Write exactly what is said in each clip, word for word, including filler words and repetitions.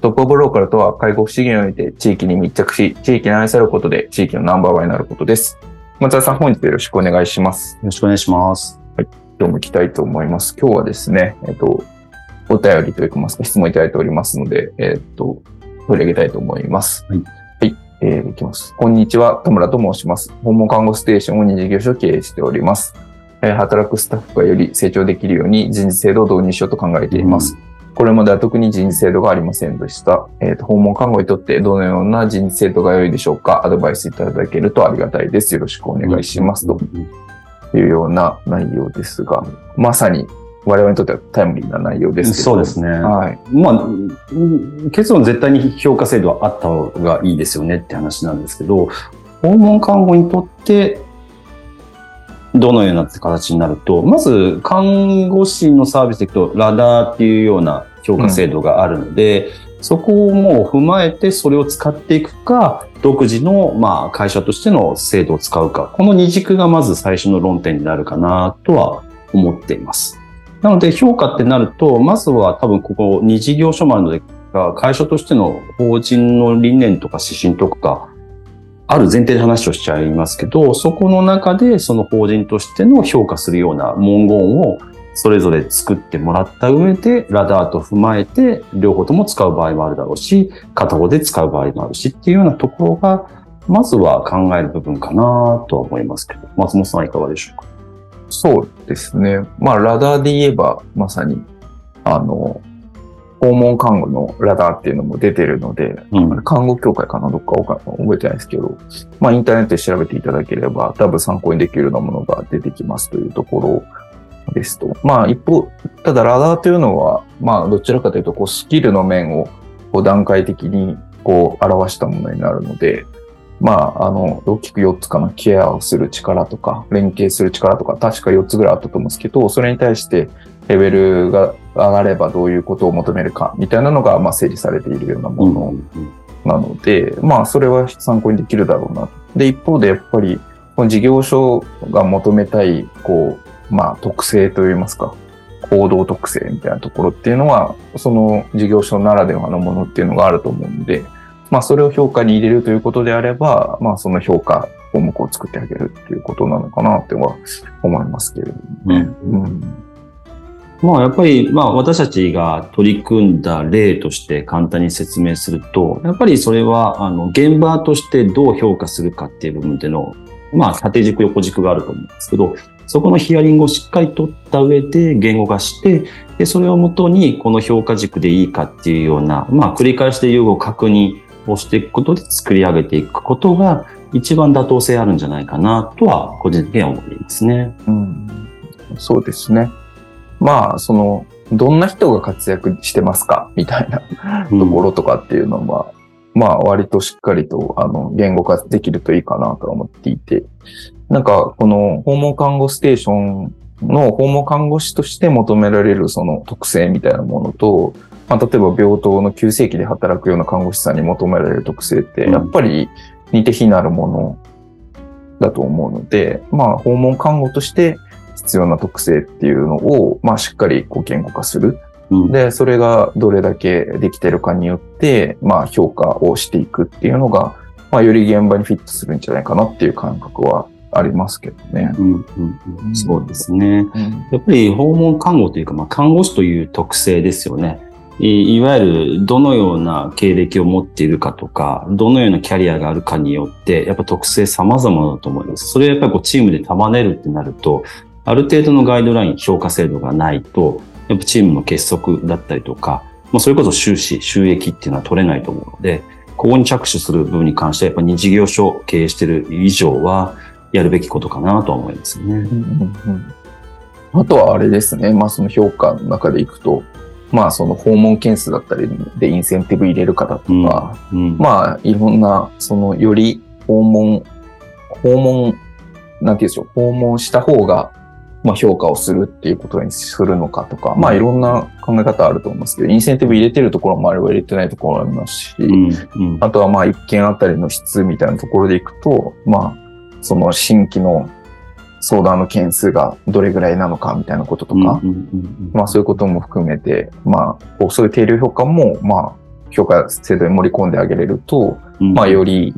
トップオブローカルとは、介護福祉業において地域に密着し、地域に愛されることで地域のナンバーワンになることです。松田さん、本日よろしくお願いします。よろしくお願いします、はい、今日も行きたいと思います。今日はですね、えっと、お便りというか質問いただいておりますので、えっと、取り上げたいと思います、はいはいえー、いきます。こんにちは、田村と申します。訪問看護ステーションをに事業所を経営しております、えー。働くスタッフがより成長できるように人事制度を導入しようと考えています。うん、これまでは特に人事制度がありませんでした、えーと。訪問看護にとってどのような人事制度が良いでしょうか。アドバイスいただけるとありがたいです。よろしくお願いします。うん、というような内容ですが、まさに我々にとってはタイムリーな内容ですけど。そうですね。はい。まあ、結論絶対に評価制度はあった方がいいですよねって話なんですけど、訪問看護にとってどのような形になると、まず看護師のサービスでいくとラダーっていうような評価制度があるので、うん、そこをもう踏まえてそれを使っていくか、独自のまあ会社としての制度を使うか、この二軸がまず最初の論点になるかなとは思っています。なので評価ってなると、まずは多分ここに事業所もあるので、会社としての法人の理念とか指針とかある前提で話をしちゃいますけど、そこの中でその法人としての評価するような文言をそれぞれ作ってもらった上で、ラダーと踏まえて両方とも使う場合もあるだろうし、片方で使う場合もあるしっていうようなところが、まずは考える部分かなとは思いますけど、松本さんはいかがでしょうか。そうですね。まあ、ラダーで言えば、まさに、あの、訪問看護のラダーっていうのも出てるので、うん、看護協会かな、どっか覚えてないですけど、まあ、インターネットで調べていただければ、多分参考にできるようなものが出てきますというところですと。まあ、一方、ただラダーというのは、まあ、どちらかというと、こう、スキルの面を、こう、段階的に、こう、表したものになるので、まあ、あの、大きくよっつかな、ケアをする力とか、連携する力とか、確かよっつぐらいあったと思うんですけど、それに対してレベルが上がればどういうことを求めるか、みたいなのが、まあ、整理されているようなものなので、うんうん、まあ、それは参考にできるだろうな。で、一方で、やっぱり、この事業所が求めたい、こう、まあ、特性といいますか、行動特性みたいなところっていうのは、その事業所ならではのものっていうのがあると思うんで、まあ、それを評価に入れるということであれば、まあ、その評価項目を作ってあげるっていうことなのかなとは思いますけれども、ね。うんうん、まあ、やっぱり、まあ、私たちが取り組んだ例として簡単に説明すると、やっぱりそれは、あの、現場としてどう評価するかっていう部分での、まあ、縦軸、横軸があると思うんですけど、そこのヒアリングをしっかり取った上で言語化して、で、それをもとにこの評価軸でいいかっていうような、まあ、繰り返して言語を確認をしていくことで作り上げていくことが一番妥当性あるんじゃないかなとは個人的には思いますね。うん、そうですね。まあ、そのどんな人が活躍してますかみたいなところとかっていうのは、うん、まあ割としっかりとあの言語化できるといいかなと思っていて、なんかこの訪問看護ステーションの訪問看護師として求められるその特性みたいなものと、まあ、例えば病棟の急性期で働くような看護師さんに求められる特性ってやっぱり似て非なるものだと思うので、まあ、訪問看護として必要な特性っていうのを、まあ、しっかりこう言語化する、うん、でそれがどれだけできてるかによって、まあ、評価をしていくっていうのが、まあ、より現場にフィットするんじゃないかなっていう感覚はありますけどね。うんうんうん、そうですね。やっぱり訪問看護というか、まあ、看護師という特性ですよね。いわゆるどのような経歴を持っているかとか、どのようなキャリアがあるかによって、やっぱ特性様々だと思います。それをやっぱりこうチームで束ねるってなると、ある程度のガイドライン、評価制度がないと、やっぱチームの結束だったりとか、まあ、それこそ収支、収益っていうのは取れないと思うので、ここに着手する部分に関しては、やっぱり事業所を経営している以上は、やるべきことかなとは思いますね。うんうんうん、あとはあれですね、まあその評価の中でいくと、まあその訪問件数だったりでインセンティブ入れるかだとか、うんうん、まあいろんな、そのより訪問、訪問、なんていうんでしょう、訪問した方が、まあ、評価をするっていうことにするのかとか、まあいろんな考え方あると思いますけど、インセンティブ入れてるところもあれば入れてないところもありますし、うんうん、あとはまあ一件あたりの質みたいなところでいくと、まあその新規の相談の件数がどれぐらいなのかみたいなこととか、うんうんうんうん、まあそういうことも含めて、まあそういう定量評価もまあ評価制度に盛り込んであげれると、うんうん、まあより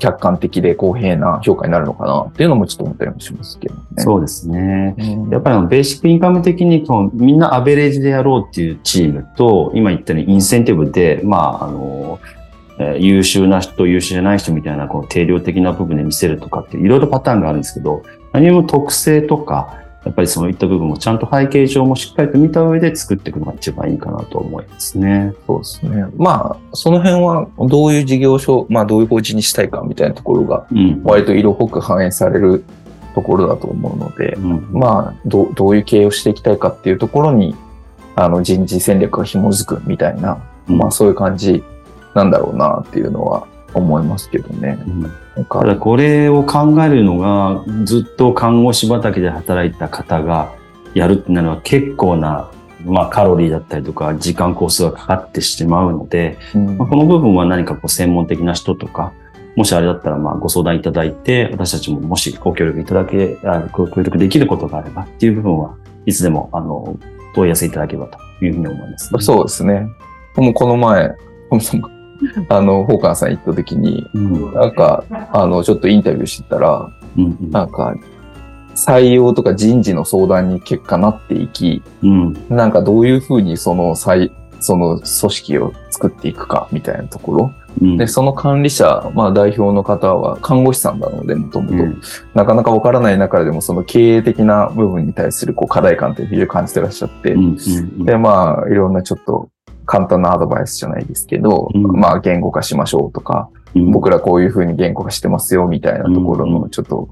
客観的で公平な評価になるのかなっていうのもちょっと思ったりもしますけどね。そうですね。やっぱりベーシックインカム的にみんなアベレージでやろうっていうチームと、今言ったようにインセンティブで、まああの、優秀な人と優秀じゃない人みたいなこの定量的な部分で見せるとかっていろいろパターンがあるんですけど、何も特性とか、やっぱりそういった部分もちゃんと背景上もしっかりと見た上で作っていくのが一番いいかなと思いますね。そうですね。まあ、その辺はどういう事業所、まあどういう法人にしたいかみたいなところが、割と色濃く反映されるところだと思うので、うん、まあど、どういう経営をしていきたいかっていうところに、あの人事戦略が紐づくみたいな、うん、まあそういう感じなんだろうなっていうのは思いますけどね。うん、なんかただこれを考えるのがずっと看護師畑で働いた方がやるってなるのは結構な、まあ、カロリーだったりとか時間工数がかかってしまうので、うんまあ、この部分は何かこう専門的な人とかもしあれだったらまあご相談いただいて、私たちももしご協力いただけご協力できることがあればっていう部分はいつでもあの問い合わせいただければというふうに思います、ね。そうですね。もうこの前あの、ホーカンさん行った時に、うん、なんか、あの、ちょっとインタビューしてたら、うんうん、なんか、採用とか人事の相談に結果なっていき、うん、なんかどういうふうにその、その組織を作っていくかみたいなところ、うん、で、その管理者、まあ代表の方は看護師さんなので、もともと、うん、なかなかわからない中でもその経営的な部分に対するこう課題感って非常に感じてらっしゃって、うんうんうん、で、まあ、いろんなちょっと、簡単なアドバイスじゃないですけど、うん、まあ言語化しましょうとか、うん、僕らこういう風に言語化してますよみたいなところのちょっと、うん、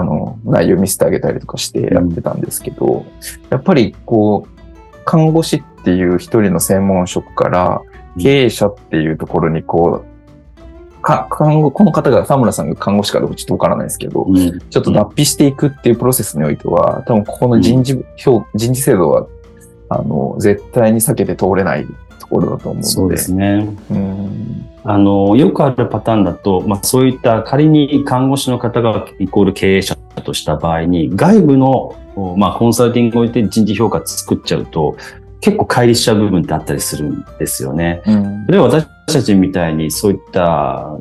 あの内容見せてあげたりとかしてやってたんですけど、うん、やっぱりこう看護師っていう一人の専門職から経営者っていうところにこうか看護この方が田村さんが看護師かどうかちょっとわからないですけど、うん、ちょっと脱皮していくっていうプロセスにおいては多分ここの人事、うん、人事制度はあの絶対に避けて通れないところだと思うので、そうですね。うんあのよくあるパターンだと、まあ、そういった仮に看護師の方がイコール経営者だとした場合に外部の、まあ、コンサルティングを置いて人事評価作っちゃうと結構乖離しちゃう部分ってあったりするんですよね。うん、で私たちみたいにそういった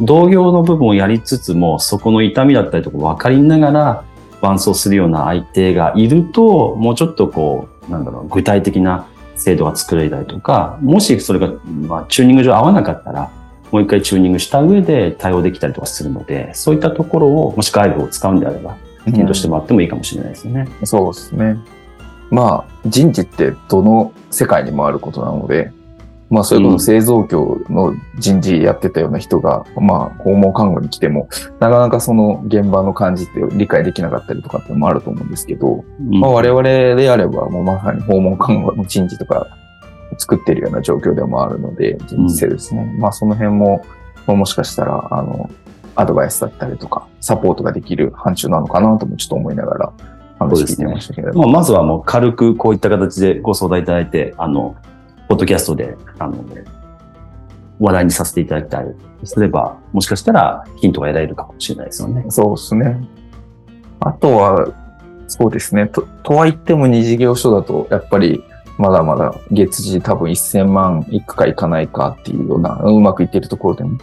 同業の部分をやりつつもそこの痛みだったりとか分かりながら伴走するような相手がいるともうちょっとこうなんだろう具体的な制度が作れたりとか、もしそれが、まあ、チューニング上合わなかったら、もう一回チューニングした上で対応できたりとかするので、そういったところを、もし外部を使うんであれば、検討してもらってもいいかもしれないですね。うん、そうですね。まあ、人事ってどの世界にもあることなので、まあ、そういうこと製造業の人事やってたような人が、うん、まあ、訪問看護に来ても、なかなかその現場の感じって理解できなかったりとかってのもあると思うんですけど、うんまあ、我々であれば、もうまさに訪問看護の人事とか作ってるような状況でもあるので、人事制ですね。うん、まあ、その辺も、まあ、もしかしたら、あの、アドバイスだったりとか、サポートができる範疇なのかなともちょっと思いながら、話聞いてましたけど。そうですね。まあ、まずはもう軽くこういった形でご相談いただいて、あの、ポッドキャストであの話題にさせていただきたいすれば、もしかしたらヒントが得られるかもしれないですよね。そうですね。あとはそうですね。と、とは言ってもに事業所だとやっぱりまだまだ月次多分せんまんいくかいかないかっていうようなうまくいっているところでも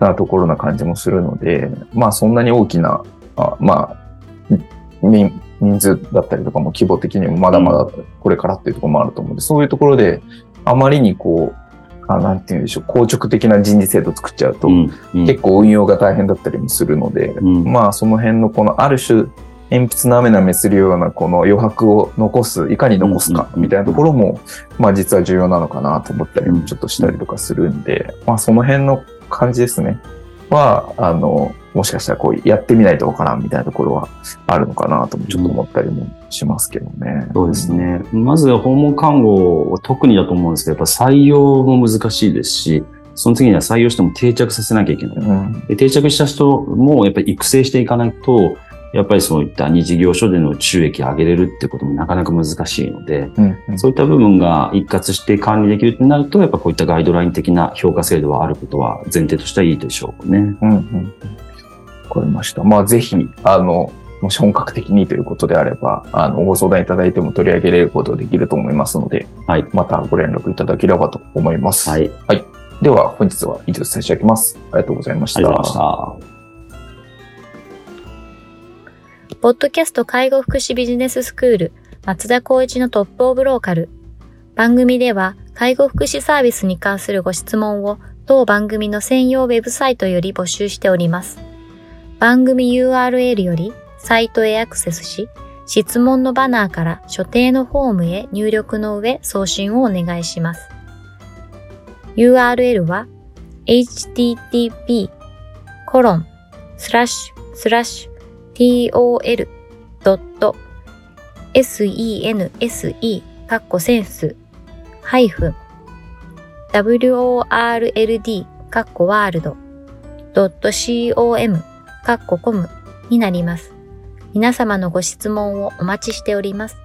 なところな感じもするので、まあそんなに大きなあまあ人数だったりとかも規模的にもまだまだこれからっていうところもあると思うので、そういうところであまりにこう、あ、なんていうんでしょう、硬直的な人事制度作っちゃうと、うんうん、結構運用が大変だったりもするので、うん、まあその辺のこのある種鉛筆なめなめするようなこの余白を残す、いかに残すかみたいなところも、うんうんうん、まあ実は重要なのかなと思ったりもちょっとしたりとかするんで、まあその辺の感じですねは、あの、もしかしたらこうやってみないとわからんみたいなところはあるのかなともちょっと思ったりもしますけどね、うん、そうですね。まず訪問看護は特にだと思うんですけど、やっぱ採用も難しいですし、その次には採用しても定着させなきゃいけない、うん、で定着した人もやっぱり育成していかないと、やっぱりそういった二次業所での収益を上げれるってこともなかなか難しいので、うんうん、そういった部分が一括して管理できるとなると、やっぱこういったガイドライン的な評価制度はあることは前提としてはいいでしょうね。うんうん、わかりました。まあぜひ、あの、もし本格的にということであれば、あの、ご相談いただいても取り上げれることができると思いますので、はい、またご連絡いただければと思います。はい。はい、では本日は以上させていただきます。ありがとうございました。ありがとうございました。ポッドキャスト介護福祉ビジネススクール松田光一のトップオブローカル。番組では介護福祉サービスに関するご質問を当番組の専用ウェブサイトより募集しております。番組 ユーアールエル よりサイトへアクセスし、質問のバナーから所定のフォームへ入力の上送信をお願いします。ユーアールエル は エイチティーティーピーコロンスラッシュスラッシュトル.sense-world.com になります。皆様のご質問をお待ちしております。